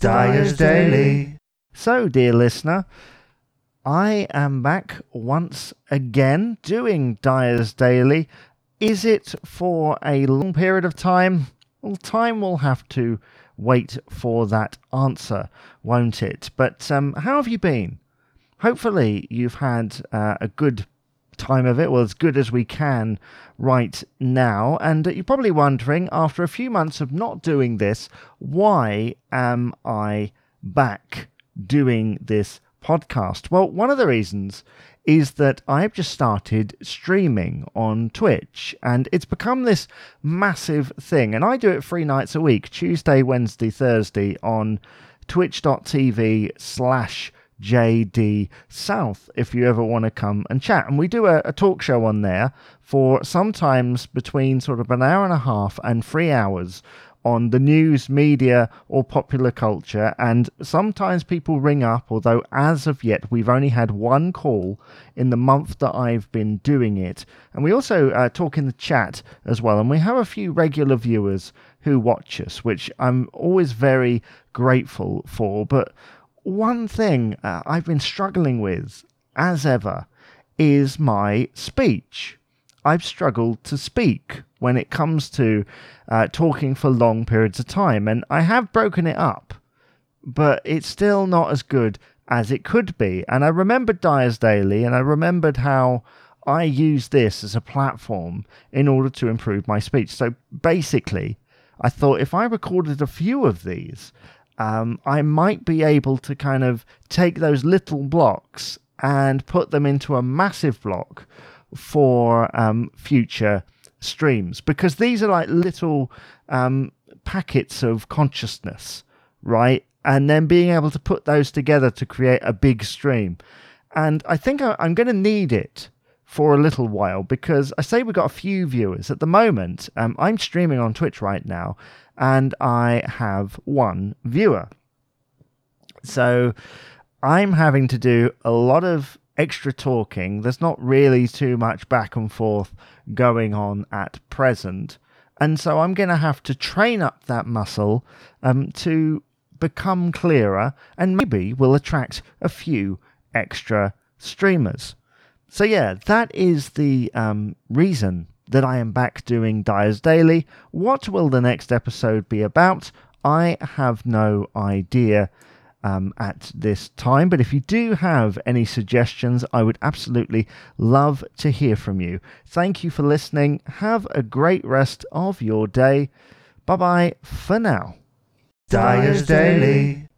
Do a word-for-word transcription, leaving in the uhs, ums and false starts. Dyer's Daily. So, dear listener, I am back once again doing Dyer's Daily. Is it for a long period of time? Well, time will have to wait for that answer, won't it? But um, how have you been? Hopefully you've had uh, a good time of it, well, as good as we can right now. And you're probably wondering, after a few months of not doing this, why am I back doing this podcast? Well, one of the reasons is that I've just started streaming on Twitch, and it's become this massive thing. And I do it three nights a week, Tuesday, Wednesday, Thursday, on twitch dot t v slash J D South, if you ever want to come and chat. And we do a, a talk show on there for sometimes between sort of an hour and a half and three hours on the news, media, or popular culture. And sometimes people ring up, although as of yet we've only had one call in the month that I've been doing it. And we also uh, talk in the chat as well, and we have a few regular viewers who watch us, which I'm always very grateful for. But one thing uh, I've been struggling with, as ever, is my speech. I've struggled to speak when it comes to uh, talking for long periods of time, and I have broken it up, but it's still not as good as it could be. And I remembered Dyer's Daily, and I remembered how I use this as a platform in order to improve my speech. So basically, I thought if I recorded a few of these, Um, I might be able to kind of take those little blocks and put them into a massive block for um, future streams, because these are like little um, packets of consciousness, right? And then being able to put those together to create a big stream. And I think I, I'm going to need it for a little while, because I say we've got a few viewers. At the moment, um, I'm streaming on Twitch right now, and I have one viewer. So I'm having to do a lot of extra talking. There's not really too much back and forth going on at present. And so I'm going to have to train up that muscle um, to become clearer, and maybe we'll attract a few extra streamers. So yeah, that is the um, reason that I am back doing Dyer's Daily. What will the next episode be about? I have no idea um, at this time, but if you do have any suggestions, I would absolutely love to hear from you. Thank you for listening. Have a great rest of your day. Bye-bye for now. Dyer's Daily.